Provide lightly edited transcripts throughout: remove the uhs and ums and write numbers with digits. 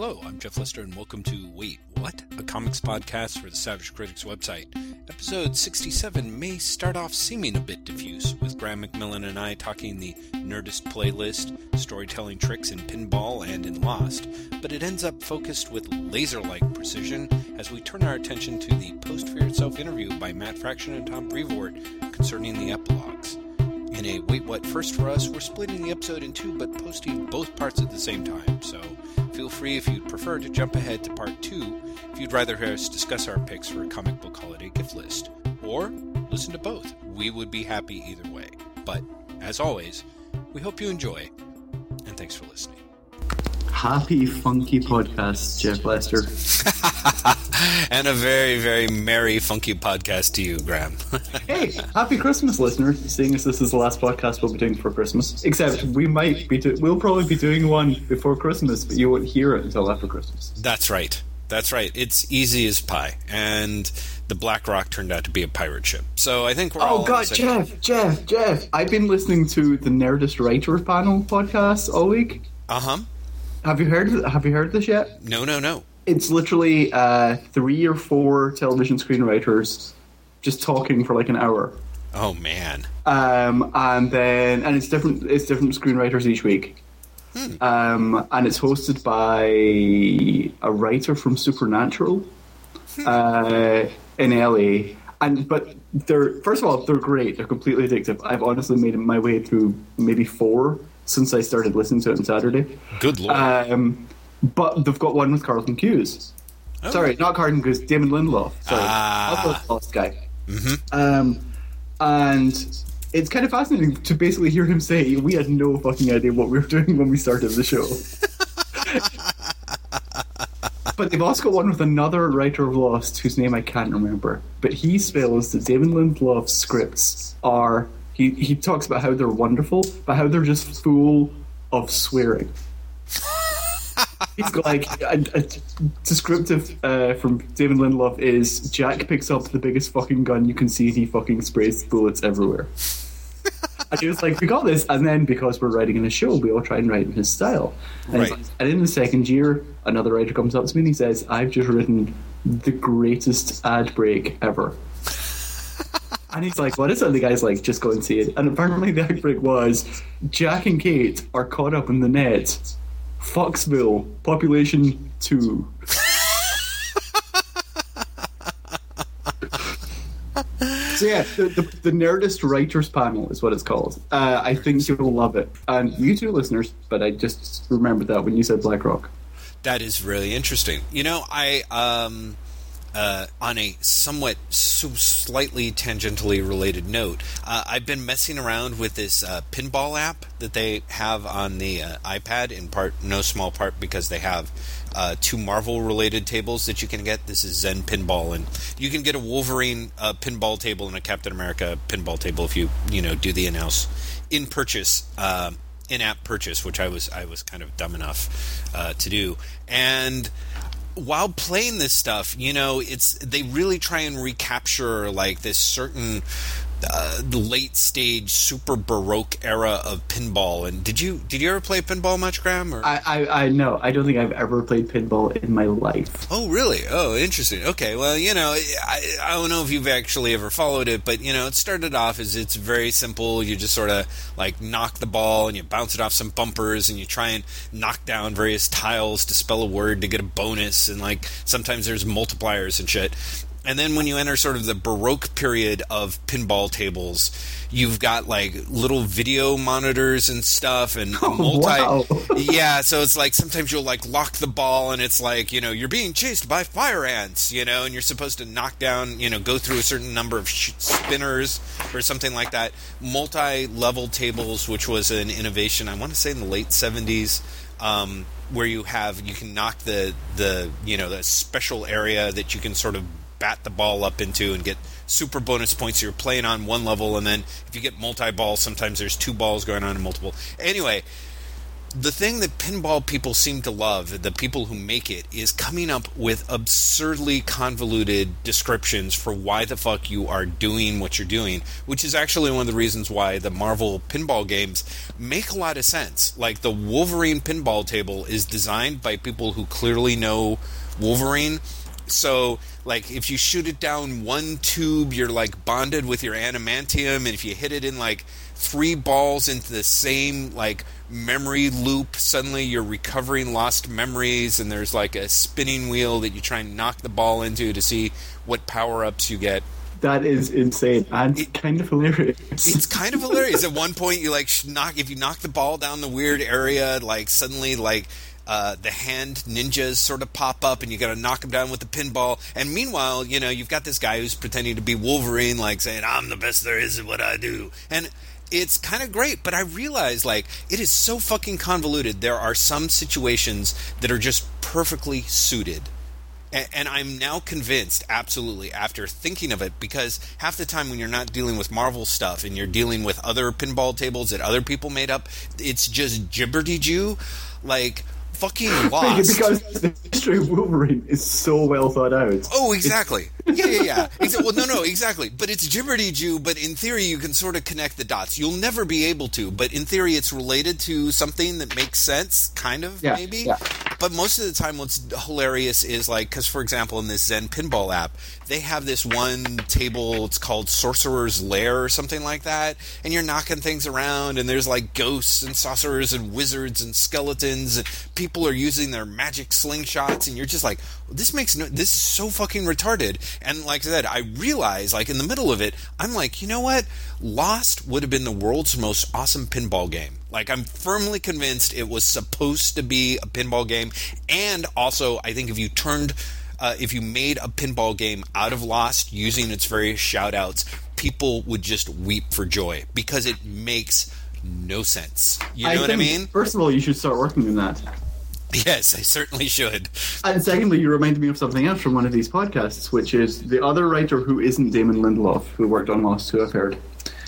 Hello, I'm Jeff Lister, and welcome to Wait, What? A comics podcast for the Savage Critics website. Episode 67 may start off seeming a bit diffuse, with Graham McMillan and I talking the Nerdist playlist, storytelling tricks in Pinball and in Lost, but it ends up focused with laser-like precision as we turn our attention to the post-Fear Itself interview by Matt Fraction and Tom Brevoort concerning the epilogues. In a Wait What first for us, we're splitting the episode in two but posting both parts at the same time, so feel free if you'd prefer to jump ahead to part two if you'd rather hear us discuss our picks for a comic book holiday gift list, or listen to both. We would be happy either way. But, as always, we hope you enjoy, and thanks for listening. Happy funky podcast, Jeff Lester. And a very, very merry funky podcast to you, Graham. Hey, happy Christmas, listener, seeing as this is the last podcast we'll be doing before Christmas. Except we'll probably be doing one before Christmas, but you won't hear it until after Christmas. That's right. It's easy as pie. And the Black Rock turned out to be a pirate ship. So I think we're all... Oh, God, Jeff. I've been listening to the Nerdist Writer Panel podcast all week. Uh-huh. Have you heard this yet? No. It's literally 3 or 4 television screenwriters just talking for like an hour. Oh man! And it's different. It's different screenwriters each week. And it's hosted by a writer from Supernatural in LA. But they're first of all they're great. They're completely addictive. I've honestly made my way through maybe 4 since I started listening to it on Saturday. Good lord. But they've got one with Carlton Cuse. Oh. Sorry, not Carlton Cuse, Damon Lindelof. Sorry, also the Lost guy. Mm-hmm. And it's kind of fascinating to basically hear him say, we had no fucking idea what we were doing when we started the show. But they've also got one with another writer of Lost, whose name I can't remember. But he spells that Damon Lindelof's scripts are... He talks about how they're wonderful, but how they're just full of swearing. It's like a descriptive from Damon Lindelof is Jack picks up the biggest fucking gun you can see and he fucking sprays bullets everywhere. And he was like, we got this, and then because we're writing in a show, we all try and write in his style. And, right. And in the second year, another writer comes up to me and he says, I've just written the greatest ad break ever. And he's like, what is it? And the guy's like, just go and see it. And apparently the ad break was Jack and Kate are caught up in the net. Foxville, population 2. So yeah, the Nerdist Writers Panel is what it's called. I think you'll love it. And you too, listeners, but I just remembered that when you said Black Rock. That is really interesting. You know, I... on a somewhat slightly tangentially related note, I've been messing around with this pinball app that they have on the iPad, in part, no small part, because they have 2 Marvel-related tables that you can get. This is Zen Pinball, and you can get a Wolverine pinball table and a Captain America pinball table if you do the in-app purchase, which I was kind of dumb enough to do, and. While playing this stuff, they really try and recapture like this certain late stage super baroque era of pinball. And did you ever play pinball much, Graham? Or? I no, I don't think I've ever played pinball in my life. Oh really? Oh interesting. Okay, well I don't know if you've actually ever followed it, but it started off as it's very simple. You just sort of like knock the ball and you bounce it off some bumpers and you try and knock down various tiles to spell a word to get a bonus, and like sometimes there's multipliers and shit. And then when you enter sort of the Baroque period of pinball tables, you've got like little video monitors and stuff and wow. Yeah, so it's like sometimes you'll like lock the ball and it's like, you're being chased by fire ants, and you're supposed to knock down, go through a certain number of spinners or something like that. Multi-level tables, which was an innovation, I want to say in the late 70s. Where you can knock the special area that you can sort of bat the ball up into and get super bonus points. You're playing on one level, and then if you get multi-ball, sometimes there's 2 balls going on in multiple. Anyway, The thing that pinball people seem to love, the people who make it, is coming up with absurdly convoluted descriptions for why the fuck you are doing what you're doing, which is actually one of the reasons why the Marvel pinball games make a lot of sense. Like, the Wolverine pinball table is designed by people who clearly know Wolverine. So, like, if you shoot it down one tube, you're, like, bonded with your animantium, and if you hit it in, like, 3 balls into the same, like, memory loop, suddenly you're recovering lost memories, and there's, like, a spinning wheel that you try and knock the ball into to see what power-ups you get. That is insane. That's kind of hilarious. It's kind of hilarious. At one point, you, like, if you knock the ball down the weird area, like, suddenly, like... the hand ninjas sort of pop up, and you got to knock them down with the pinball. And meanwhile, you know, you've got this guy who's pretending to be Wolverine, like saying, "I'm the best there is at what I do." And it's kind of great, but I realize, like, it is so fucking convoluted. There are some situations that are just perfectly suited. And I'm now convinced, absolutely, after thinking of it, because half the time when you're not dealing with Marvel stuff and you're dealing with other pinball tables that other people made up, it's just gibberdy-jew. Like... fucking Lost. Because the history of Wolverine is so well thought out. Oh, exactly. Yeah. Exactly. But it's gibberdy-jew, but in theory you can sort of connect the dots. You'll never be able to, but in theory it's related to something that makes sense, kind of, maybe. Yeah. But most of the time what's hilarious is, like, because, for example, in this Zen Pinball app, they have this one table, it's called Sorcerer's Lair or something like that, and you're knocking things around, and there's, like, ghosts and sorcerers and wizards and skeletons, and people are using their magic slingshots, and you're just like, this is so fucking retarded. And like I said, I realize, like, in the middle of it, I'm like, you know what? Lost would have been the world's most awesome pinball game. Like, I'm firmly convinced it was supposed to be a pinball game. And also, I think if you made a pinball game out of Lost using its various shout-outs, people would just weep for joy because it makes no sense. You know what I mean? First of all, you should start working on that. Yes, I certainly should. And secondly, you reminded me of something else from one of these podcasts, which is the other writer who isn't Damon Lindelof, who worked on Lost, who I've heard,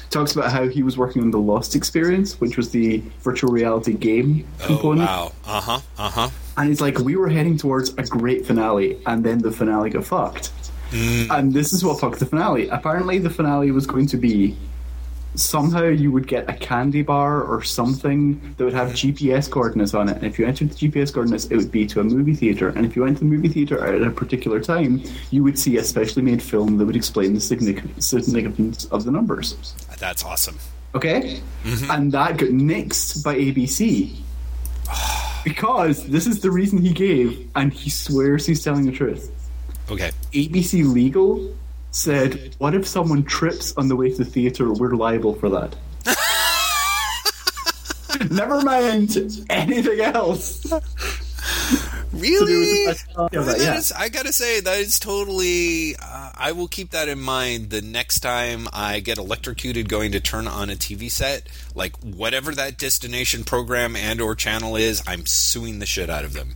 talks about how he was working on the Lost experience, which was the virtual reality game component. Oh, wow. And he's like, we were heading towards a great finale, and then the finale got fucked. Mm. And this is what fucked the finale. Apparently, the finale was going to be... somehow you would get a candy bar or something that would have GPS coordinates on it, and if you entered the GPS coordinates it would be to a movie theatre, and if you went to the movie theatre at a particular time you would see a specially made film that would explain the significance of the numbers. That's awesome. Okay? Mm-hmm. And that got nixed by ABC because this is the reason he gave, and he swears he's telling the truth. Okay. ABC Legal said, what if someone trips on the way to the theater? We're liable for that. Never mind anything else. Really? I gotta say, that is totally... I will keep that in mind the next time I get electrocuted going to turn on a TV set. Like, whatever that destination program and or channel is, I'm suing the shit out of them.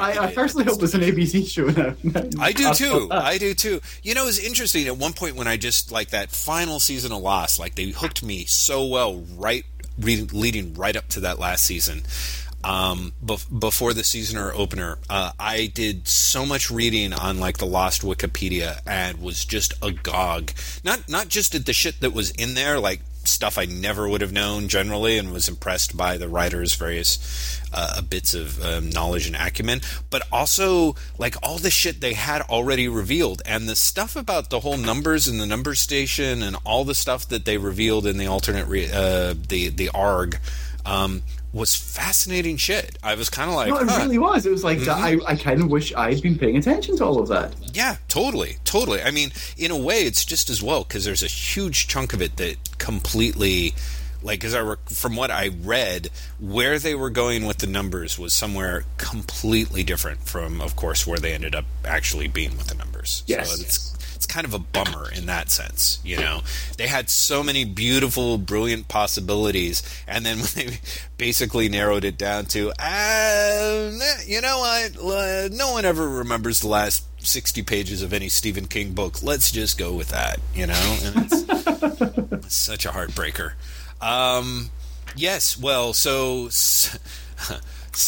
I personally hope it's an ABC show now. I do too. You know, it's interesting. At one point when I just, like, that final season of Lost, like, they hooked me so well leading right up to that last season. Before the season or opener, I did so much reading on, like, the Lost Wikipedia and was just agog. Not just at the shit that was in there, like, stuff I never would have known generally, and was impressed by the writer's various bits of knowledge and acumen, but also, like, all the shit they had already revealed, and the stuff about the whole numbers and the number station and all the stuff that they revealed in the alternate the ARG was fascinating shit. I was kind of like... No, it really was. It was like, mm-hmm. I kind of wish I'd been paying attention to all of that. Yeah, totally. I mean, in a way, it's just as well, because there's a huge chunk of it that completely... Like, from what I read, where they were going with the numbers was somewhere completely different from, of course, where they ended up actually being with the numbers. Yes. So it's kind of a bummer in that sense, you know. They had so many beautiful, brilliant possibilities, and then when they basically narrowed it down to, you know what, no one ever remembers the last 60 pages of any Stephen King book. Let's just go with that, you know. And it's such a heartbreaker. Yes, well, so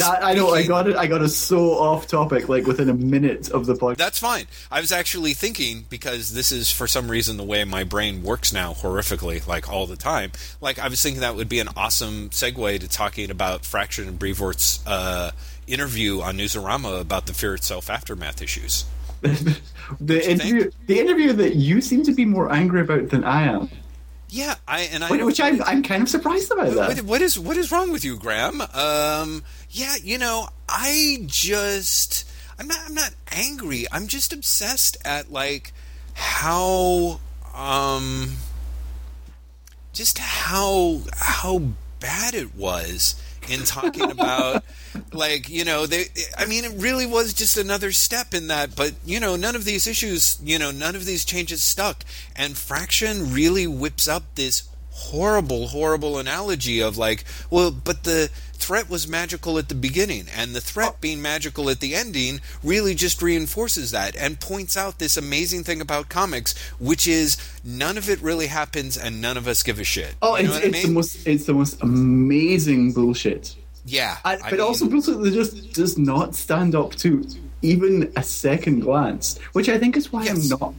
I know, I got us so off topic, like within a minute of the podcast. That's fine. I was actually thinking, because this is for some reason the way my brain works now, horrifically, like all the time. Like, I was thinking that would be an awesome segue to talking about Fraction and Brevoort's interview on Newsarama about the Fear Itself aftermath issues. the interview that you seem to be more angry about than I am. Yeah, I'm kind of surprised about that. What is wrong with you, Graham? Yeah, you know, I'm not angry. I'm just obsessed at like how bad it was in talking about like, you know, it really was just another step in that, but you know, none of these issues, you know, none of these changes stuck, and Fraction really whips up this horrible analogy of like, well, but the threat was magical at the beginning, and the threat being magical at the ending really just reinforces that, and points out this amazing thing about comics, which is none of it really happens and none of us give a shit. Oh, it's the most amazing bullshit. Yeah, but also bullshit that just does not stand up to even a second glance, which I think is why I'm not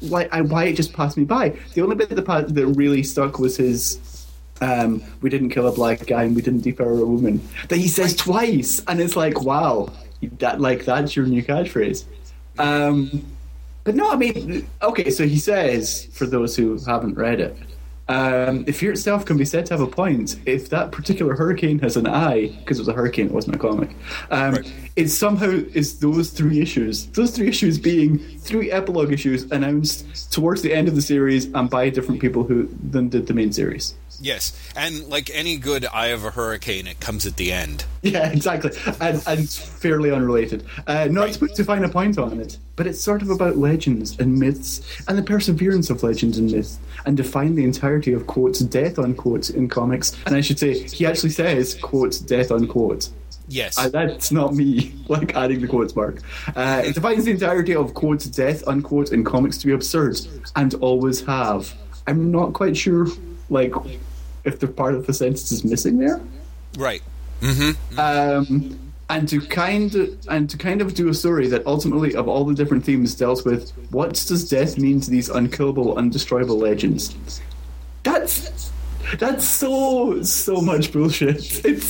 like why it just passed me by. The only bit of the part that really stuck was his. We didn't kill a black guy and we didn't depower a woman. That he says twice, and it's like, wow, that's your new catchphrase. But no, I mean, okay, so he says, for those who haven't read it, the Fear Itself can be said to have a point if that particular hurricane has an eye, because it was a hurricane, it wasn't a comic. It somehow is those three issues being three epilogue issues announced towards the end of the series and by different people than did the main series. Yes, and like any good eye of a hurricane, it comes at the end. Yeah, exactly, and fairly unrelated. To find a point on it, but it's sort of about legends and myths and the perseverance of legends and myths, and define the entirety of, quotes, death, unquote, in comics. And I should say, he actually says, quote, death, unquote. Yes. That's not me, like, adding the quotes mark. It defines the entirety of, quote, death, unquote, in comics to be absurd, and always have. I'm not quite sure... like, if the part of the sentence is missing there, right? Mm-hmm. And to kind of do a story that ultimately, of all the different themes, dealt with what does death mean to these unkillable, undestroyable legends. That's so much bullshit.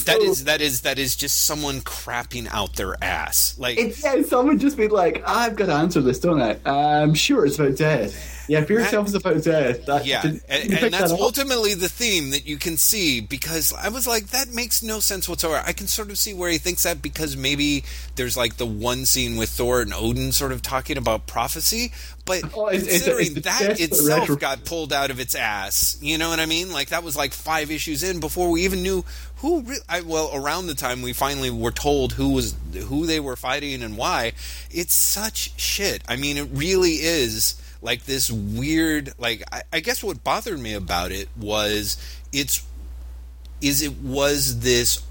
That is just someone crapping out their ass. Like, someone just be like, I've got to answer this, don't I? Sure, it's about death. Yeah, Fear Itself is about death. And that's ultimately the theme that you can see, because I was like, that makes no sense whatsoever. I can sort of see where he thinks that, because maybe there's like the one scene with Thor and Odin sort of talking about prophecy, but considering that itself got pulled out of its ass, you know what I mean? Like, that was like 5 issues in before we even knew around the time we finally were told who they were fighting and why. It's such shit. I mean, it really is... like this weird, like I guess what bothered me about it was this.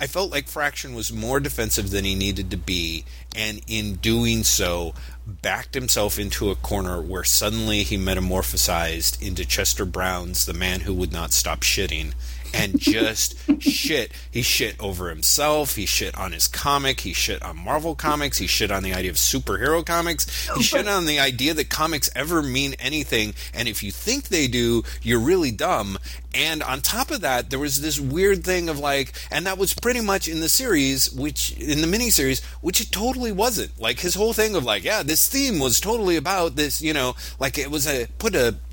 I felt like Fraction was more defensive than he needed to be, and in doing so, backed himself into a corner where suddenly he metamorphosized into Chester Brown's The Man Who Would Not Stop Shitting. And just shit. He shit over himself. He shit on his comic. He shit on Marvel comics. He shit on the idea of superhero comics. He shit on the idea that comics ever mean anything. And if you think they do, you're really dumb. And on top of that, there was this weird thing of like, and that was pretty much in the series, which it totally wasn't. Like, his whole thing of like, yeah, this theme was totally about this, you know, like it was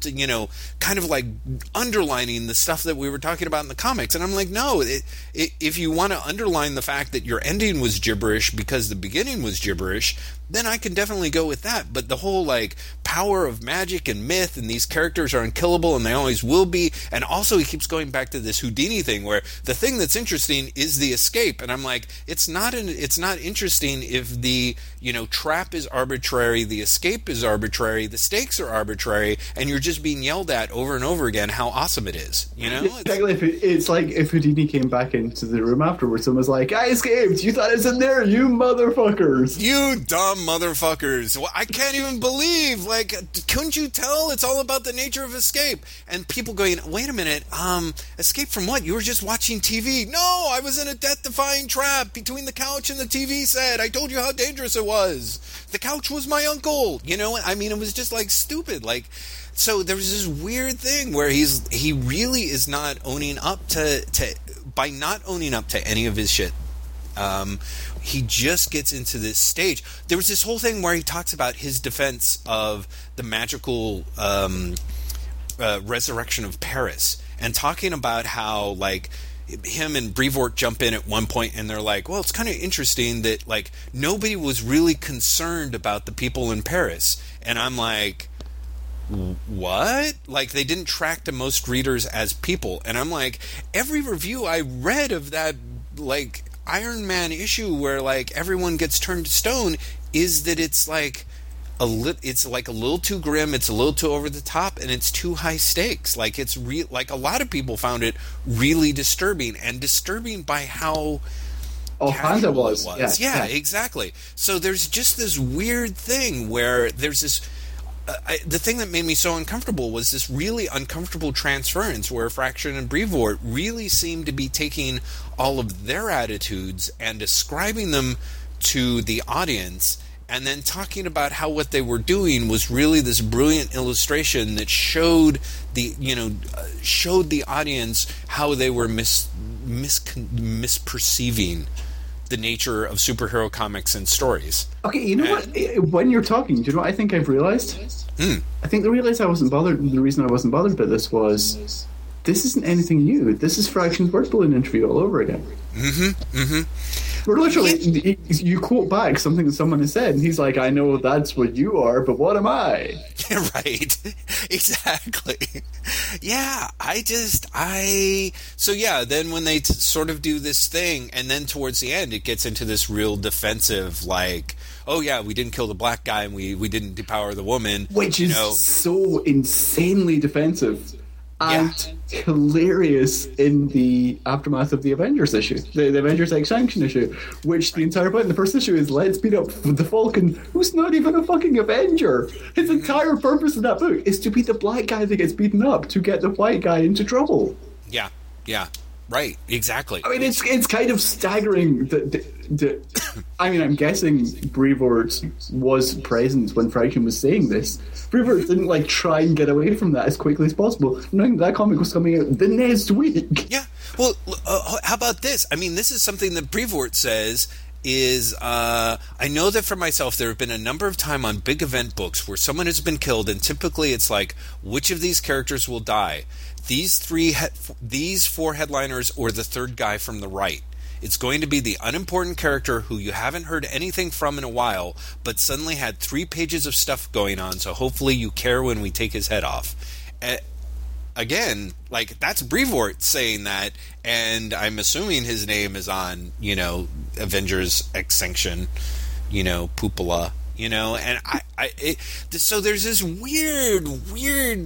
you know, kind of like underlining the stuff that we were talking about in the comics. And I'm like, no, if you want to underline the fact that your ending was gibberish because the beginning was gibberish, then I can definitely go with that. But the whole like power of magic and myth, and these characters are unkillable and they always will be. And also he keeps going back to this Houdini thing where the thing that's interesting is the escape. And I'm like, it's not interesting if the, you know, trap is arbitrary, the escape is arbitrary, the stakes are arbitrary, and you're just being yelled at over and over again how awesome it is. You know? Exactly. It's like if Houdini came back into the room afterwards and was like, I escaped, you thought it was in there, you motherfuckers. You dumb motherfuckers. Well, I can't even believe, like, like, couldn't you tell it's all about the nature of escape? And people going, wait a minute, escape from what? You were just watching TV. No, I was in a death-defying trap between the couch and the TV set. I told you how dangerous it was. The couch was my uncle. You know, I mean, it was just, like, stupid. Like, so there was this weird thing where he really is not owning up to by not owning up to any of his shit. He just gets into this stage. There was this whole thing where he talks about his defense of the magical resurrection of Paris, and talking about how, like, him and Brevoort jump in at one point and they're like, well, it's kind of interesting that, like, nobody was really concerned about the people in Paris. And I'm like, what? Like, they didn't track to most readers as people. And I'm like, every review I read of that, like, Iron Man issue where, like, everyone gets turned to stone is that it's like it's like a little too grim, it's a little too over the top, and it's too high stakes. Like, it's like a lot of people found it really disturbing, and disturbing by how casual it was. Yeah, exactly. So there's just this weird thing where there's this the thing that made me so uncomfortable was this really uncomfortable transference where Fraction and Brevoort really seemed to be taking all of their attitudes and ascribing them to the audience, and then talking about how what they were doing was really this brilliant illustration that showed the, you know, showed the audience how they were misperceiving the nature of superhero comics and stories. Okay, you know what? When you're talking, do you know what I think I've realized? I think I wasn't bothered. The reason I wasn't bothered by this was, this isn't anything new. This is Fraction's word balloon interview all over again. We're literally, you quote back something that someone has said, and he's like, I know that's what you are, but what am I? Right. Exactly. Yeah, then when they sort of do this thing, and then towards the end, it gets into this real defensive, like, oh yeah, we didn't kill the black guy, and we didn't depower the woman. Which is so insanely defensive. And hilarious in the aftermath of the Avengers issue, the Avengers Extinction issue, which the entire point in the first issue is, let's beat up the Falcon, who's not even a fucking Avenger. His entire purpose in that book is to be the black guy that gets beaten up to get the white guy into trouble. Yeah. Right, exactly. I mean, it's kind of staggering that I mean, I'm guessing Brevoort was present when Fraction was saying this. Brevoort didn't, like, try and get away from that as quickly as possible, knowing that comic was coming out the next week. Yeah, well, how about this? I mean, this is something that Brevoort says is, I know that for myself there have been a number of times on big event books where someone has been killed, and typically it's like, which of these characters will die? These four headliners, or the third guy from the right. It's going to be the unimportant character who you haven't heard anything from in a while, but suddenly had 3 pages of stuff going on, so hopefully you care when we take his head off. Again, like, that's Brevoort saying that, and I'm assuming his name is on, you know, Avengers Extinction, you know, Poopola. You know, and so there's this weird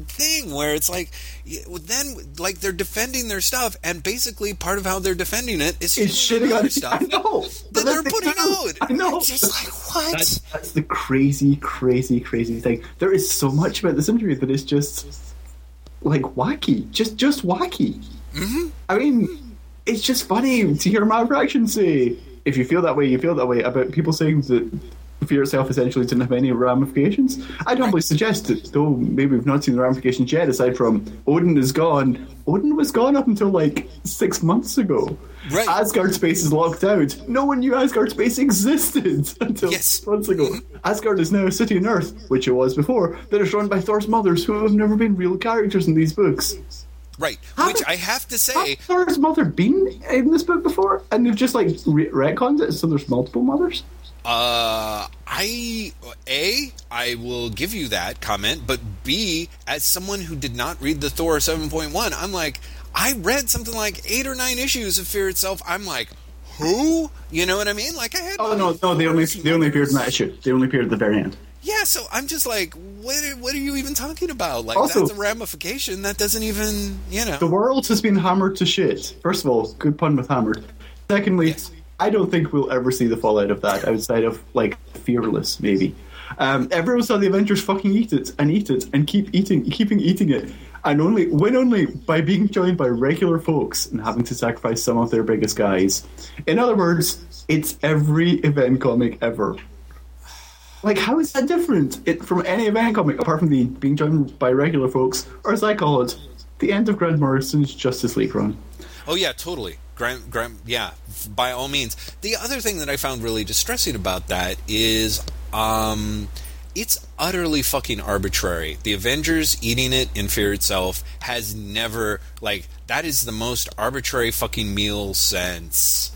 thing where it's like, then, like, they're defending their stuff, and basically part of how they're defending it is shitting on stuff. I know, but they're putting out. I know. It's just like, what? That's the crazy thing. There is so much about this interview that is just like wacky, just wacky. Mm-hmm. I mean, it's just funny to hear Matt Fraction say, "If you feel that way, you feel that way," about people saying that Fear Itself essentially didn't have any ramifications. I'd humbly suggest that, though maybe we've not seen the ramifications yet, aside from Odin is gone. Odin was gone up until, like, 6 months ago. Right. Asgard space is locked out. No one knew Asgard space existed until 6 months ago. Asgard is now a city on Earth, which it was before, that is run by Thor's mothers, who have never been real characters in these books. Right, which I have to say... Has Thor's mother been in this book before? And they've just, like, retconned it, so there's multiple mothers? I will give you that comment, but B, as someone who did not read the Thor 7.1, I'm like, I read something like 8 or 9 issues of Fear Itself. I'm like, who? You know what I mean? Like, I had... Oh, no, they only appeared in that issue. They only appeared at the very end. Yeah, so I'm just like, what are you even talking about? Like, also, that's a ramification that doesn't even, you know... The world has been hammered to shit. First of all, good pun with hammered. Secondly... Yes. I don't think we'll ever see the fallout of that outside of, like, Fearless, maybe. Everyone saw the Avengers fucking eat it and keep eating it, and only by being joined by regular folks and having to sacrifice some of their biggest guys. In other words, it's every event comic ever. Like, how is that different from any event comic apart from the being joined by regular folks, or as I call it, the end of Grant Morrison's Justice League run? Oh yeah, totally. Grant, yeah, by all means. The other thing that I found really distressing about that is it's utterly fucking arbitrary. The Avengers eating it in Fear Itself has never, like, that is the most arbitrary fucking meal since...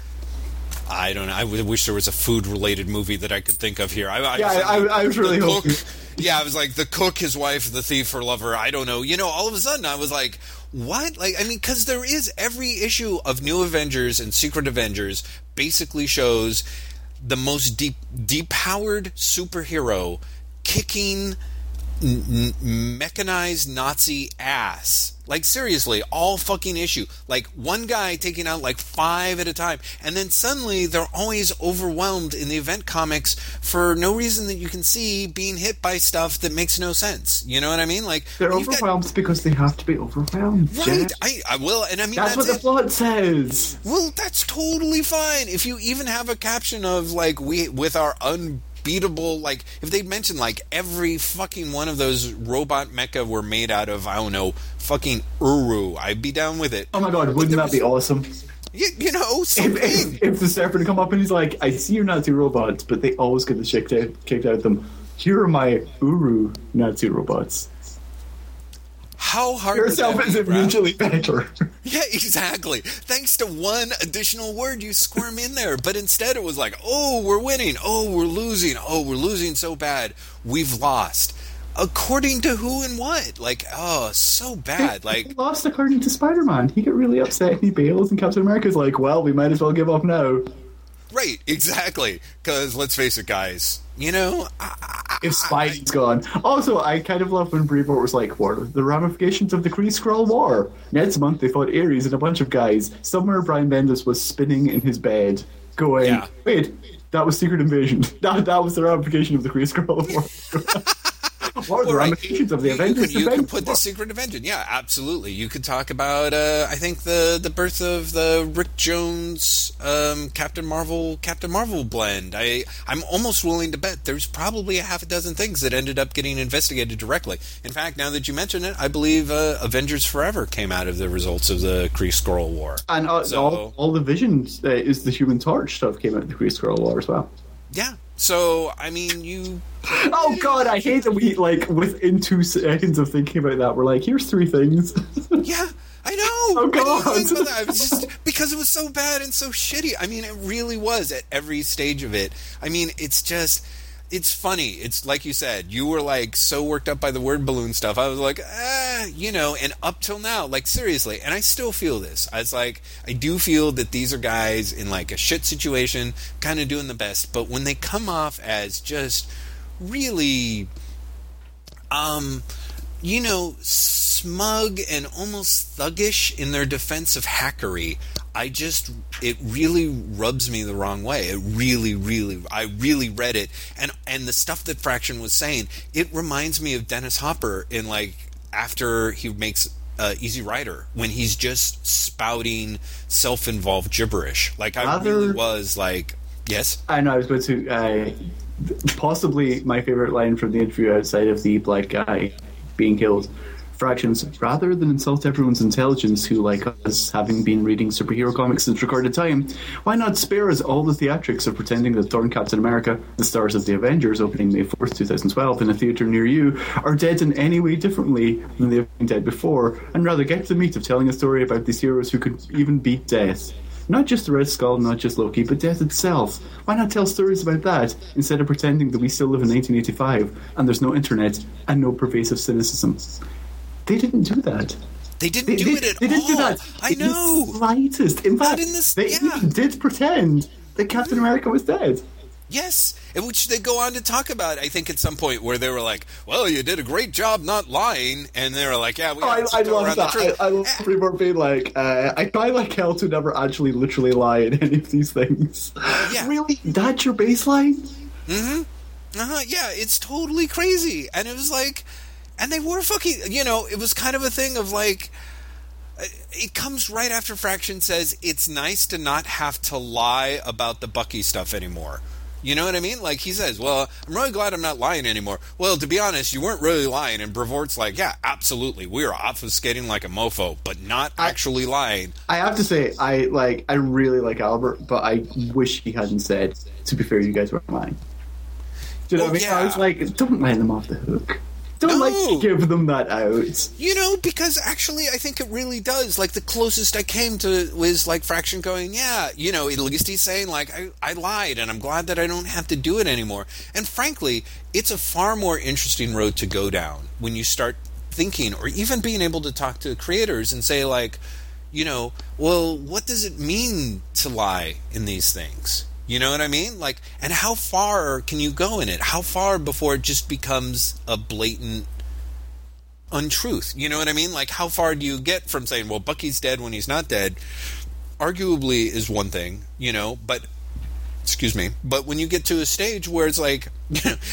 I don't know. I wish there was a food-related movie that I could think of here. I was really hoping. Yeah, I was like, the cook, his wife, the thief, her lover, I don't know. You know, all of a sudden I was like, what? Like, I mean, because there is every issue of New Avengers and Secret Avengers basically shows the most depowered superhero kicking mechanized Nazi ass. Like, seriously, all fucking issue. Like, one guy taking out, like, five at a time. And then suddenly they're always overwhelmed in the event comics for no reason that you can see, being hit by stuff that makes no sense. You know what I mean? Like, they're overwhelmed because they have to be overwhelmed. Right. Jeff. I will. And I mean, that's what the plot says. Well, that's totally fine. If you even have a caption of, like, we with our unbeatable, like, if they mentioned, like, every fucking one of those robot mecha were made out of, I don't know, fucking Uru, I'd be down with it. Oh my god, wouldn't that be awesome? You know, if the Serpent come up and he's like, I see your Nazi robots, but they always get the shit kicked out of them. Here are my Uru Nazi robots. How hard yourself is mutually better. Yeah, exactly. Thanks to one additional word you squirm in there. But instead it was like, oh, we're winning. Oh, we're losing. Oh, we're losing so bad. We've lost. According to who and what? Like, oh, so bad. Like, he lost according to Spider-Man. He got really upset and he bails, and Captain America's like, well, we might as well give up now. Right, exactly. Because let's face it, guys, you know... if Spidey's gone. Also, I kind of love when Brevoort was like, what are the ramifications of the Kree-Skrull War? Next month they fought Ares and a bunch of guys. Somewhere Brian Bendis was spinning in his bed, going, yeah. Wait, that was Secret Invasion. That was the ramification of the Kree-Skrull War. What are the ramifications of the Avengers? You can put the Secret Avenger. Yeah, absolutely. You could talk about, I think, the birth of the Rick Jones Captain Marvel blend. I'm almost willing to bet there's probably a half a dozen things that ended up getting investigated directly. In fact, now that you mention it, I believe Avengers Forever came out of the results of the Kree-Skrull War. And all the Visions is the Human Torch stuff came out of the Kree-Skrull War as well. Yeah. So, I mean, you... Oh, God, I hate that we, like, within 2 seconds of thinking about that, we're like, here's three things. Yeah, I know. Oh, God. I didn't think about that. It was just, because it was so bad and so shitty. I mean, it really was at every stage of it. I mean, it's just... It's funny. It's like you said, you were like so worked up by the word balloon stuff. I was like, you know, and up till now, like seriously, and I still feel this. I was like, I do feel that these are guys in like a shit situation, kind of doing the best. But when they come off as just really, you know, smug and almost thuggish in their defense of hackery, it really rubs me the wrong way. It really read it. And the stuff that Fraction was saying, it reminds me of Dennis Hopper in, like, after he makes Easy Rider, when he's just spouting self-involved gibberish. Like, really was like, yes? I know, I was going to, possibly my favorite line from the interview outside of the black guy being killed. Fractions, rather than insult everyone's intelligence who, like us, having been reading superhero comics since recorded time, why not spare us all the theatrics of pretending that Thor and Captain America, the stars of the Avengers, opening May 4th, 2012, in a theatre near you, are dead in any way differently than they have been dead before, and rather get to the meat of telling a story about these heroes who could even beat death. Not just the Red Skull, not just Loki, but death itself. Why not tell stories about that instead of pretending that we still live in 1985 and there's no internet and no pervasive cynicism? They didn't do that. They didn't do that. I know. In the slightest. In fact, they did pretend that Captain America was dead. Yes, and which they go on to talk about, I think, at some point, where they were like, well, you did a great job not lying, and they were like, yeah, we got to go around the truth. I love Brevoort being like, I try like hell to never actually literally lie in any of these things. Yeah. Really? That's your baseline? Mm-hmm. Yeah, it's totally crazy. And it was like, and they were fucking, you know, it was kind of a thing of like, it comes right after Fraction says, it's nice to not have to lie about the Bucky stuff anymore. You know what I mean? Like, he says, well, I'm really glad I'm not lying anymore. Well, to be honest, you weren't really lying. And Brevoort's like, yeah, absolutely. We were obfuscating like a mofo, but not actually lying. I have to say, I really like Albert, but I wish he hadn't said, to be fair, you guys weren't lying. Do you know what I mean? Yeah. I was like, don't let them off the hook. Don't give them that out. You know, because actually I think it really does. Like, the closest I came to was, like, Fraction going, yeah, you know, at least he's saying, like, I lied, and I'm glad that I don't have to do it anymore. And frankly, it's a far more interesting road to go down when you start thinking, or even being able to talk to creators and say, like, you know, well, what does it mean to lie in these things? You know what I mean? Like, and how far can you go in it? How far before it just becomes a blatant untruth? You know what I mean? Like, how far do you get from saying, well, Bucky's dead when he's not dead? Arguably is one thing, you know, but... Excuse me. But when you get to a stage where it's like,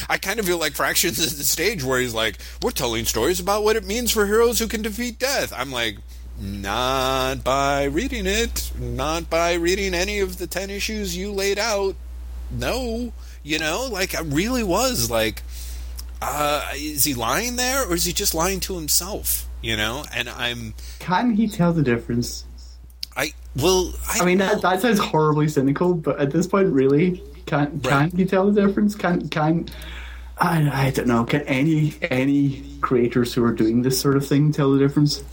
I kind of feel like Fraction's at the stage where he's like, we're telling stories about what it means for heroes who can defeat death. I'm like... Not by reading it. Not by reading any of the 10 issues you laid out. No. You know, like, I really was like, is he lying there, or is he just lying to himself? You know, and I'm... Can he tell the difference? I mean, that sounds horribly cynical, but at this point, really, can he tell the difference? I don't know. Can any creators who are doing this sort of thing tell the difference?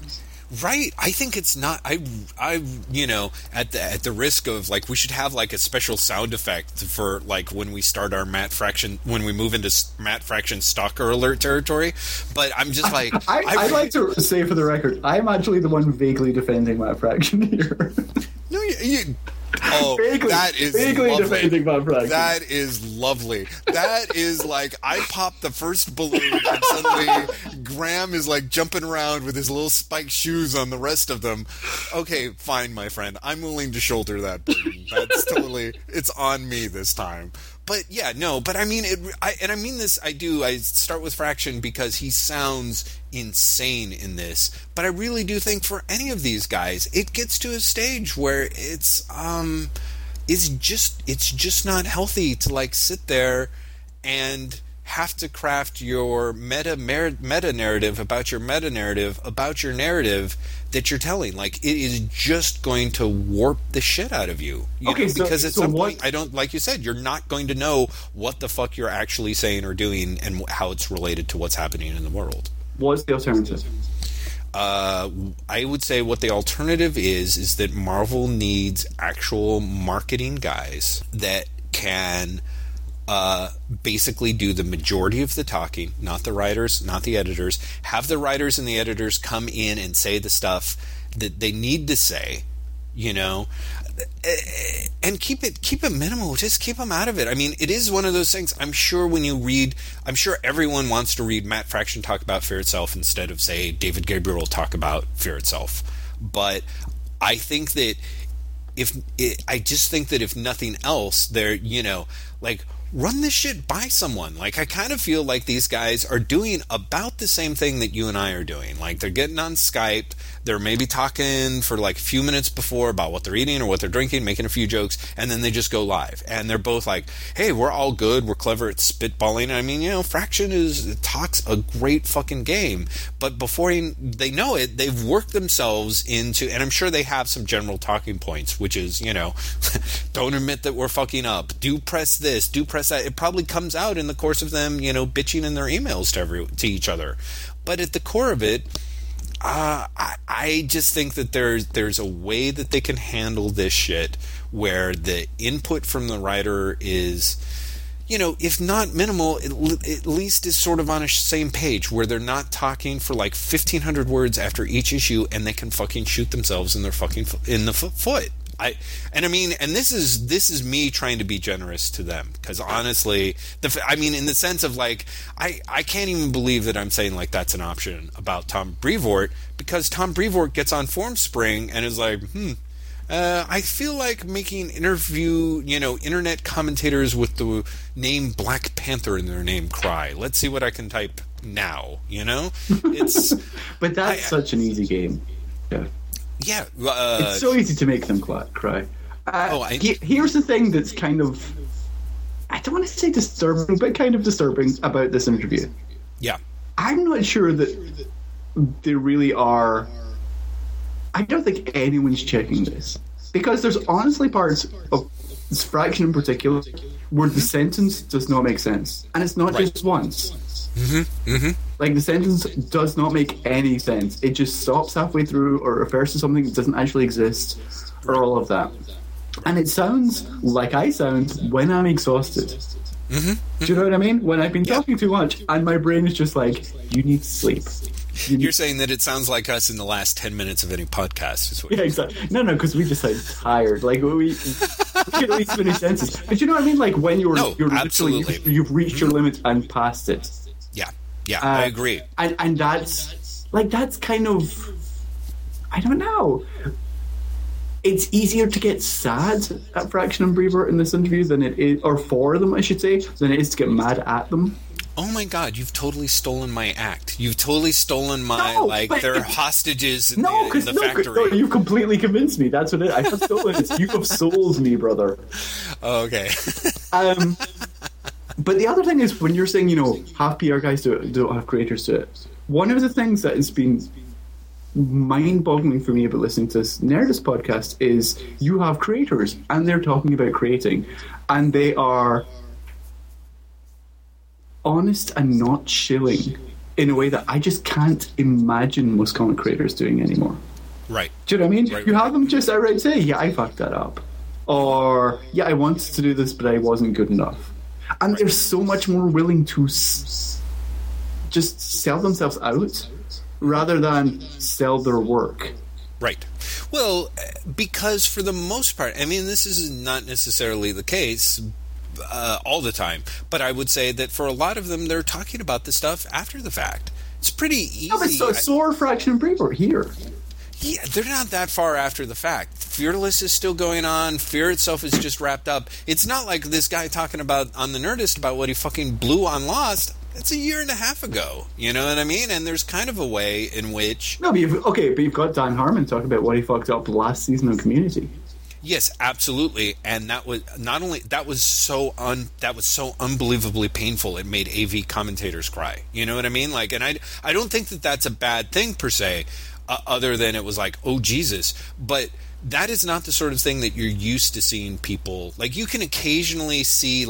Right, I think it's not. I, you know, at the risk of like, we should have like a special sound effect for like when we start our Matt Fraction, when we move into Matt Fraction stalker alert territory. But I'm just like, I'd like to say for the record, I'm actually the one vaguely defending Matt Fraction here. No, you oh, vaguely, that is lovely. Defending Matt Fraction. That is lovely. That is like, I popped the first balloon and suddenly Graham is like jumping around with his little spiked shoes on the rest of them. Okay, fine, my friend. I'm willing to shoulder that burden. That's totally, it's on me this time. But yeah, no, but I mean, I start with Fraction because he sounds insane in this, but I really do think for any of these guys, it gets to a stage where it's just not healthy to like sit there and have to craft your meta narrative about your narrative that you're telling. Like, it is just going to warp the shit out of you. Because at some point, I don't, like you said, you're not going to know what the fuck you're actually saying or doing and how it's related to what's happening in the world. What's the alternative? I would say what the alternative is that Marvel needs actual marketing guys that can... basically do the majority of the talking, not the writers, not the editors. Have the writers and the editors come in and say the stuff that they need to say, you know, and keep it minimal. Just keep them out of it. I mean, it is one of those things. I'm sure everyone wants to read Matt Fraction talk about Fear Itself instead of, say, David Gabriel talk about Fear Itself. But I think that if nothing else, they're, you know, like, run this shit by someone. Like, I kind of feel like these guys are doing about the same thing that you and I are doing. Like, they're getting on Skype. They're maybe talking for like a few minutes before about what they're eating or what they're drinking, making a few jokes, and then they just go live. And they're both like, hey, we're all good. We're clever at spitballing. I mean, you know, Fraction talks a great fucking game. But before they know it, they've worked themselves into, and I'm sure they have some general talking points, which is, you know, don't admit that we're fucking up. Do press this. Do press that. It probably comes out in the course of them, you know, bitching in their emails to each other. But at the core of it, I just think that there's a way that they can handle this shit where the input from the writer is, you know, if not minimal, at least is sort of on the same page where they're not talking for like 1,500 words after each issue and they can fucking shoot themselves in their fucking foot. This is me trying to be generous to them because honestly, in the sense of like, I can't even believe that I'm saying like that's an option about Tom Brevoort because Tom Brevoort gets on Formspring and is like, I feel like making an interview, internet commentators with the name Black Panther in their name cry. Let's see what I can type now, It's but that's such an easy game. Yeah. Yeah. It's so easy to make them cry. Here's the thing that's kind of, I don't want to say disturbing, but kind of disturbing about this interview. Yeah. I'm not sure that they really are. I don't think anyone's checking this, because there's honestly parts of Fraction in particular where the sentence does not make sense, and it's not just once. Mm-hmm. Mm-hmm. Like, the sentence does not make any sense. It just stops halfway through or refers to something that doesn't actually exist, or all of that. And it sounds like I sound when I'm exhausted. Mm-hmm. Mm-hmm. Do you know what I mean? When I've been talking too much, and my brain is just like, you need sleep. You're saying that it sounds like us in the last 10 minutes of any podcast. Is what you're exactly. Saying. No, because we just sound tired. Like, we can at least finish sentences. But you know what I mean? Like, when you're absolutely. You've reached your limit and passed it. Yeah, yeah, I agree. And that's kind of, I don't know. It's easier to get sad at Fraction and Brevoort in this interview than it is, or for them, I should say, than it is to get mad at them. Oh my God, you've totally stolen my act. You've totally stolen my, they're hostages in the factory. No, you've completely convinced me. That's what it is. I have stolen it. You have sold me, brother. Oh, okay. But the other thing is, when you're saying, half PR guys do it, don't have creators do it, one of the things that has been mind-boggling for me about listening to this Nerdist podcast is you have creators, and they're talking about creating, and they are honest and not shilling in a way that I just can't imagine most comic creators doing anymore. Right. Do you know what I mean? Right, you have them just outright say, yeah, I fucked that up. Or, yeah, I wanted to do this, but I wasn't good enough. And they're so much more willing to just sell themselves out rather than sell their work. Right. Well, because for the most part, I mean, this is not necessarily the case, all the time, but I would say that for a lot of them, they're talking about this stuff after the fact. It's pretty easy. No, but so are Fraction and Brevoort here. Yeah, they're not that far after the fact. Fearless is still going on. Fear Itself is just wrapped up. It's not like this guy talking about on the Nerdist about what he fucking blew on Lost. That's a year and a half ago. You know what I mean? And there's kind of a way in which but you've got Dan Harmon talking about what he fucked up last season on Community. Yes, absolutely, and that was so unbelievably painful. It made AV commentators cry. You know what I mean? Like, and I don't think that that's a bad thing per se, other than it was like, oh Jesus. But that is not the sort of thing that you're used to seeing people. Like, you can occasionally see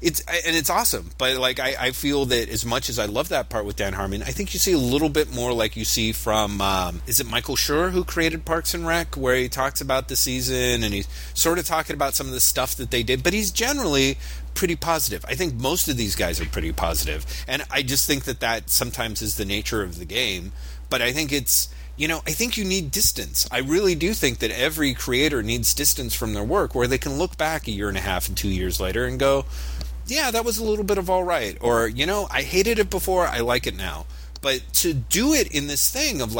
it's awesome. But like, I feel that as much as I love that part with Dan Harmon, I think you see a little bit more like you see from is it Michael Schur who created Parks and Rec, where he talks about the season and he's sort of talking about some of the stuff that they did, but he's generally pretty positive. I think most of these guys are pretty positive, and I just think that sometimes is the nature of the game. But I think it's I think you need distance. I really do think that every creator needs distance from their work, where they can look back a year and a half and 2 years later and go, yeah, that was a little bit of all right. Or, I hated it before, I like it now. But to do it in this thing of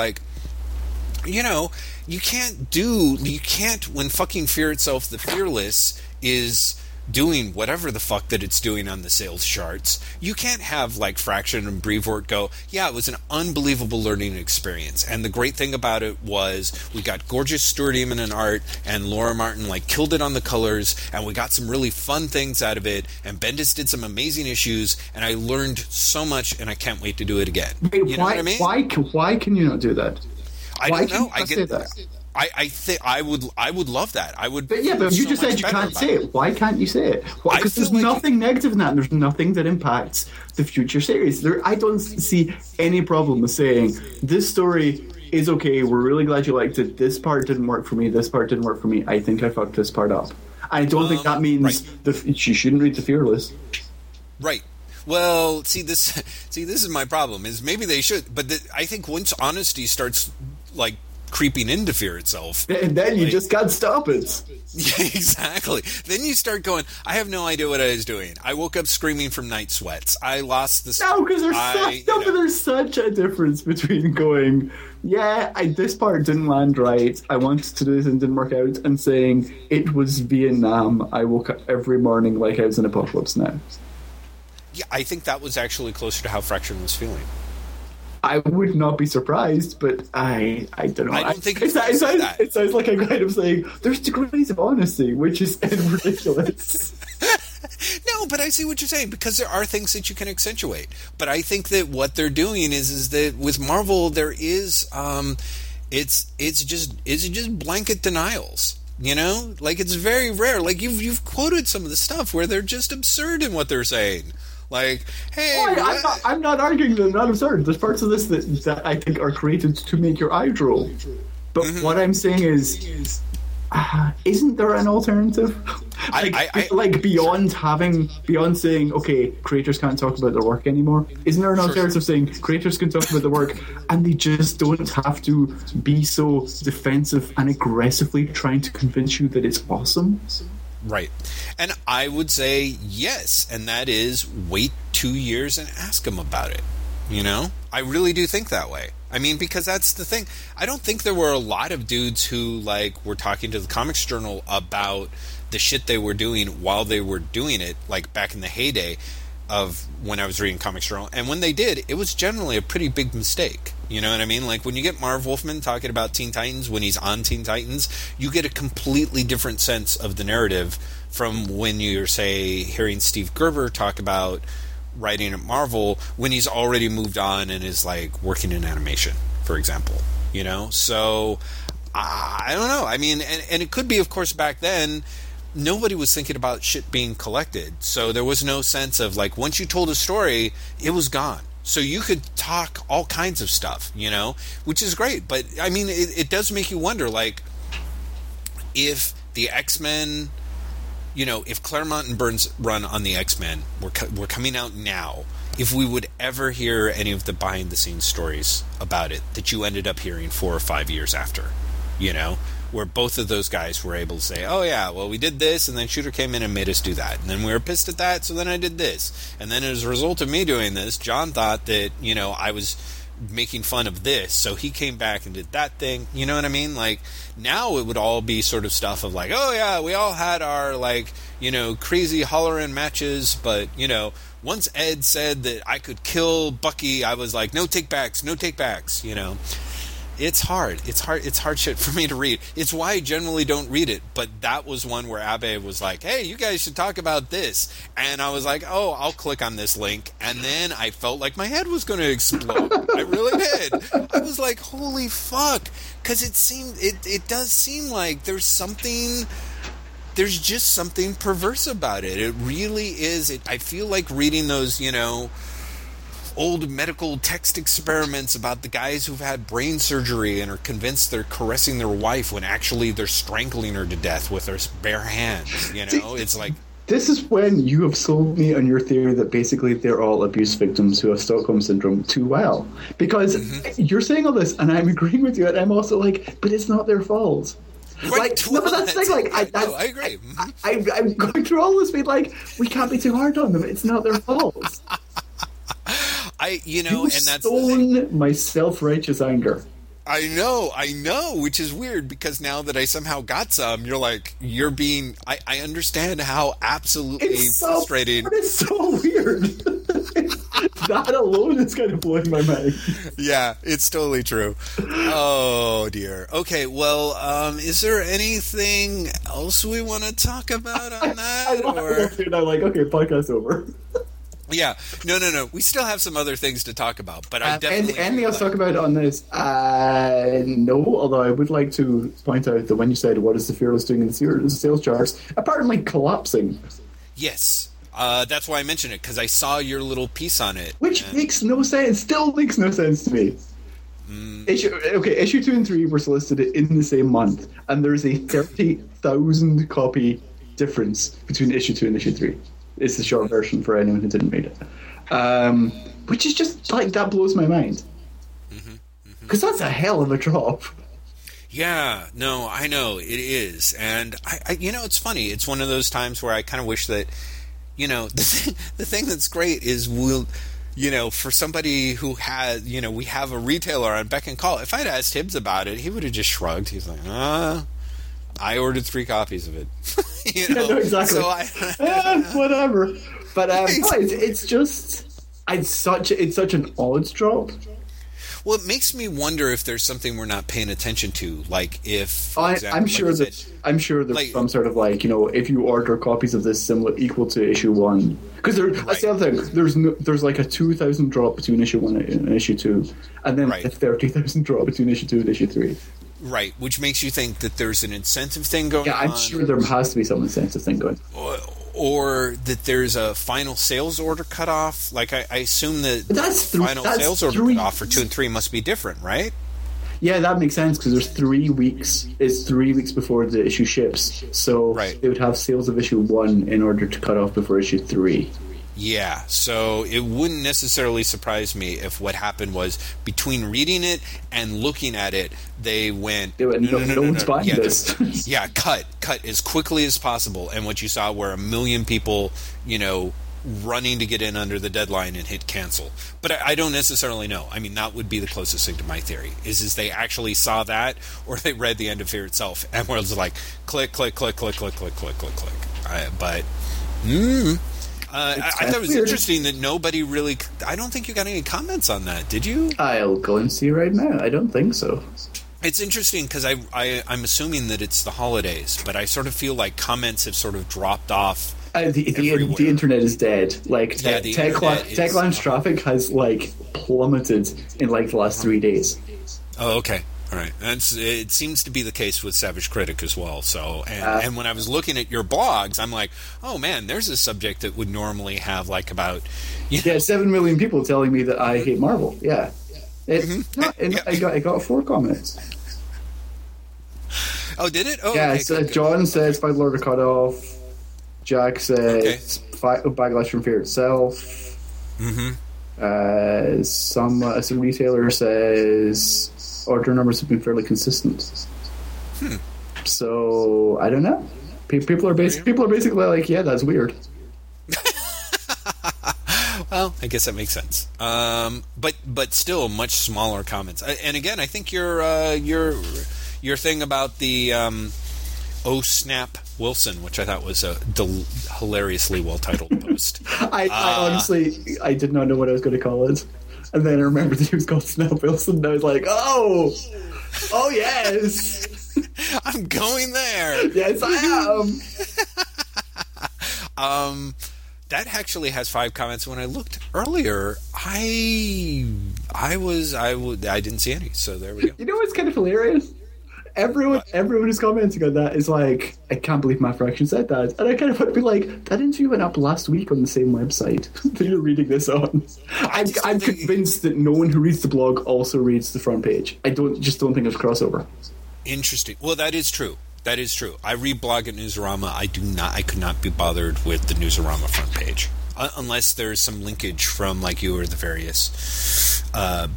you can't when fucking Fear Itself, the Fearless, is doing whatever the fuck that it's doing on the sales charts, you can't have Fraction and Brevoort go, yeah, it was an unbelievable learning experience, and the great thing about it was we got gorgeous Stuart Eamon in art, and Laura Martin killed it on the colors, and we got some really fun things out of it, and Bendis did some amazing issues, and I learned so much, and I can't wait to do it again. Wait, what I mean? Why can you not do that? I don't know. I get that. I think I would love that. I would. But yeah, but you just said you can't say it. Why can't you say it? Because there's nothing negative in that, and there's nothing that impacts the future series. I don't see any problem with saying this story is okay. We're really glad you liked it. This part didn't work for me. This part didn't work for me. I think I fucked this part up. I don't think that means you shouldn't read The Fearless. Right. Well, see, this is my problem. Is maybe they should, but I think once honesty starts creeping into Fear Itself. And then you just got stompins. Yeah, exactly. Then you start going, I have no idea what I was doing. I woke up screaming from night sweats. I lost the... No, because there's such a difference between going, yeah, this part didn't land right, I wanted to do this and didn't work out, and saying, it was Vietnam, I woke up every morning like I was in Apocalypse Now. Yeah, I think that was actually closer to how Fraction was feeling. I would not be surprised, but I don't know. I don't think it sounds it sounds like I'm kind of saying there's degrees of honesty, which is ridiculous. No, but I see what you're saying, because there are things that you can accentuate. But I think that what they're doing is that with Marvel there is it's just blanket denials. You know, like it's very rare. Like you've quoted some of the stuff where they're just absurd in what they're saying. Like, hey, I'm not arguing that they're not absurd. There's parts of this that I think are created to make your eye roll. But what I'm saying is, isn't there an alternative? Beyond saying, okay, creators can't talk about their work anymore. Isn't there an alternative saying creators can talk about their work and they just don't have to be so defensive and aggressively trying to convince you that it's awesome? Right. And I would say yes, and that is wait 2 years and ask them about it. You know? I really do think that way. I mean, because that's the thing. I don't think there were a lot of dudes who, like, were talking to the Comics Journal about the shit they were doing while they were doing it, like, back in the heyday of when I was reading Comics Journal. And when they did, it was generally a pretty big mistake. You know what I mean? Like, when you get Marv Wolfman talking about Teen Titans, when he's on Teen Titans, you get a completely different sense of the narrative from when you're, say, hearing Steve Gerber talk about writing at Marvel when he's already moved on and is, like, working in animation, for example. You know? So, I don't know. I mean, and it could be, of course, back then, nobody was thinking about shit being collected. So there was no sense of, like, once you told a story, it was gone. So you could talk all kinds of stuff, you know, which is great. But, I mean, it does make you wonder, like, if the X-Men, you know, if Claremont and Burns' run on the X-Men were coming out now, if we would ever hear any of the behind-the-scenes stories about it that you ended up hearing 4 or 5 years after, you know, where both of those guys were able to say, oh, yeah, well, we did this, and then Shooter came in and made us do that. And then we were pissed at that, so then I did this. And then as a result of me doing this, John thought that, you know, I was making fun of this, so he came back and did that thing. You know what I mean? Like, now it would all be sort of stuff of like, oh, yeah, we all had our, like, you know, crazy hollering matches, but, you know, once Ed said that I could kill Bucky, I was like, no take backs, you know. It's hard shit for me to read. It's why I generally don't read it, but that was one where Abe was like, hey, you guys should talk about this. And I was like, oh, I'll click on this link. And then I felt like my head was going to explode. I really did. I was like, holy fuck. Because it does seem like there's just something perverse about it. It really is. I feel like reading those, you know, old medical text experiments about the guys who've had brain surgery and are convinced they're caressing their wife when actually they're strangling her to death with their bare hands. You know, it's like, this is when you have sold me on your theory that basically they're all abuse victims who have Stockholm Syndrome too well. Because you're saying all this and I'm agreeing with you, and I'm also like, but it's not their fault. Right, like, no, but that's the thing, like, I agree. I'm going through all this being like, we can't be too hard on them. It's not their fault. And that's stolen my self-righteous anger. I know, which is weird because now that I somehow got some, you're like, you're being... I understand how absolutely frustrating... But it's so weird. That alone is kind of blowing my mind. Yeah, it's totally true. Oh, dear. Okay, well, is there anything else we want to talk about on that? I'm like, okay, podcast over. Yeah, no. We still have some other things to talk about, but I definitely... Anything else to talk about on this? No, although I would like to point out that when you said, what is the Fearless doing in the sales charts, apparently collapsing. Yes, that's why I mentioned it, because I saw your little piece on it. Which makes no sense, still makes no sense to me. Issue 2 and 3 were solicited in the same month, and there's a 30,000 copy difference between issue 2 and issue 3. It's the short version for anyone who didn't read it. Which is just, like, that blows my mind. Because that's a hell of a drop. Yeah, no, I know, it is. And, I you know, it's funny. It's one of those times where I kind of wish that, you know, the thing that's great is we'll... You know, for somebody who has, you know, we have a retailer on beck and call. If I'd asked Hibbs about it, he would have just shrugged. He's like, I ordered 3 copies of it. You know? Yeah, no, exactly. So whatever. But it's just, it's such an odd drop. Well, it makes me wonder if there's something we're not paying attention to, like if I'm sure there's some sort of, like, you know, if you order copies of this similar equal to issue 1, because that's the other thing. There's like a 2,000 drop between issue 1 and issue 2, and then a 30,000 drop between issue 2 and issue 3. Right, which makes you think that there's an incentive thing going on. Yeah, I'm sure there has to be some incentive thing going on. Or that there's a final sales order cutoff. Like, I assume that the final sales order cutoff for 2 and 3 must be different, right? Yeah, that makes sense, because there's 3 weeks. It's 3 weeks before the issue ships. So they would have sales of issue 1 in order to cut off before issue 3. Yeah, so it wouldn't necessarily surprise me if what happened was between reading it and looking at it, they went, no one's buying this. Yeah, cut as quickly as possible. And what you saw were 1 million people, you know, running to get in under the deadline and hit cancel. But I don't necessarily know. I mean, that would be the closest thing to my theory, is they actually saw that, or they read the end of Fear Itself and were just like, click. I thought it was interesting that nobody really... I don't think you got any comments on that, did you? I'll go and see right now. I don't think so. It's interesting because I'm assuming that it's the holidays, but I sort of feel like comments have sort of dropped off. The internet is dead. Like, yeah, Tech Lounge traffic has, like, plummeted in, like, the last 3 days. Oh, okay. All right. And it seems to be the case with Savage Critic as well. So, and when I was looking at your blogs, I'm like, oh man, there's a subject that would normally have like about 7 million people telling me that I hate Marvel. Yeah, I got 4 comments. Oh, did it? Oh, yeah. Okay, so John says final order cut off. Jack says backlash from Fear Itself. Mm-hmm. Some retailer says order numbers have been fairly consistent. So I don't know. People are basically like, yeah, that's weird. Well, I guess that makes sense. But still, much smaller comments. And again, I think your thing about the oh snap Wilson, which I thought was a hilariously well titled post. I honestly, I did not know what I was going to call it. And then I remembered that he was called Snap Wilson, and I was like, oh yes, I'm going there. Yes, I am. That actually has 5 comments. When I looked earlier, I didn't see any. So there we go. You know what's kind of hilarious? Everyone who's commenting on that is like, I can't believe Matt Fraction said that. And I kind of would be like, that interview went up last week on the same website that you're reading this on. I'm convinced that no one who reads the blog also reads the front page. I just don't think it's crossover. Interesting. Well, that is true. I read blog at Newsarama. I could not be bothered with the Newsarama front page. Unless there's some linkage from, like, you or the various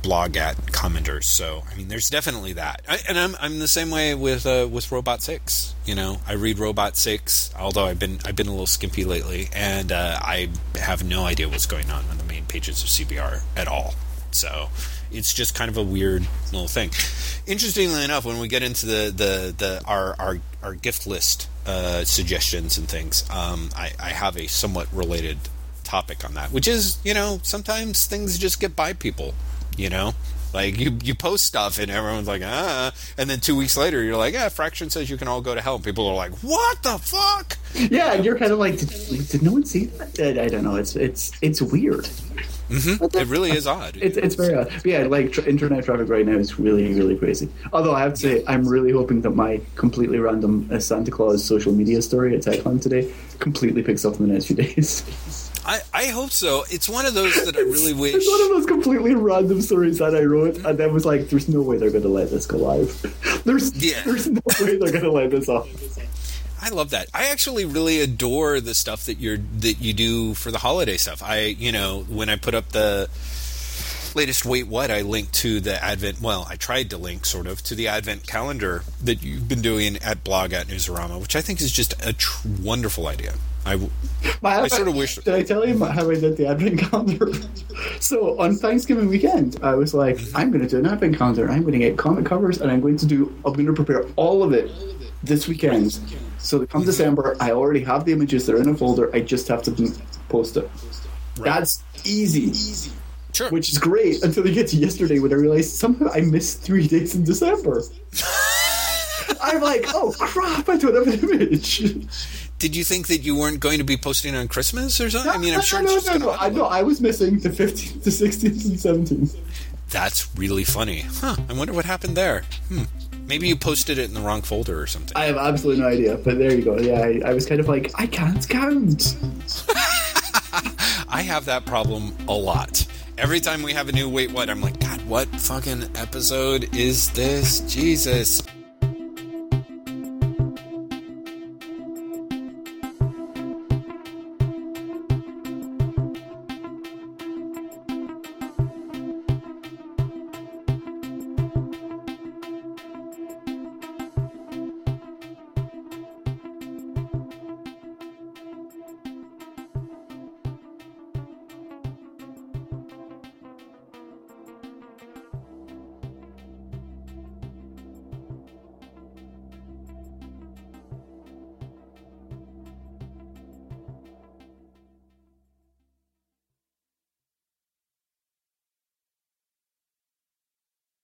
blog at commenters. So, I mean, there's definitely that. I'm the same way with Robot 6. You know, I read Robot 6, although I've been a little skimpy lately, and I have no idea what's going on the main pages of CBR at all. So it's just kind of a weird little thing. Interestingly enough, when we get into our gift list suggestions and things, I have a somewhat related topic on that, which is, you know, sometimes things just get by people, you know, like you post stuff and everyone's like, and then 2 weeks later you're like, Fraction says you can all go to hell, and people are like, what the fuck? Yeah, and you're kind of like, did no one see that? I don't know, it's weird. Mm-hmm. It really is odd. It's very odd. But yeah, like internet traffic right now is really, really crazy. Although I have to say, I'm really hoping that my completely random Santa Claus social media story at TechCon today completely picks up in the next few days. I hope so. It's one of those that I really wish... It's one of those completely random stories that I wrote, and then was like, there's no way they're going to let this go live. There's no way they're going to let this off. I love that. I actually really adore the stuff that you do for the holiday stuff. I, you know, when I put up the latest Wait What, I linked to the Advent, well, I tried to link sort of to the Advent calendar that you've been doing at blog at Newsarama, which I think is just a wonderful idea. I sort of wish... Did I tell you how I did the Advent calendar? So on Thanksgiving weekend, I was like, I'm going to do an Advent calendar. I'm going to get comic covers, and I'm going to prepare all of it this weekend. So that come December, I already have the images. They're in a folder. I just have to post it. Right. That's easy. Sure. Which is great until you get to yesterday when I realized somehow I missed 3 days in December. I'm like, oh crap, I don't have an image. Did you think that you weren't going to be posting on Christmas or something? No, I was missing the 15th, the 16th, and 17th. That's really funny. Huh, I wonder what happened there. Maybe you posted it in the wrong folder or something. I have absolutely no idea, but there you go. Yeah, I was kind of like, I can't count. I have that problem a lot. Every time we have a new Wait What, I'm like, God, what fucking episode is this? Jesus.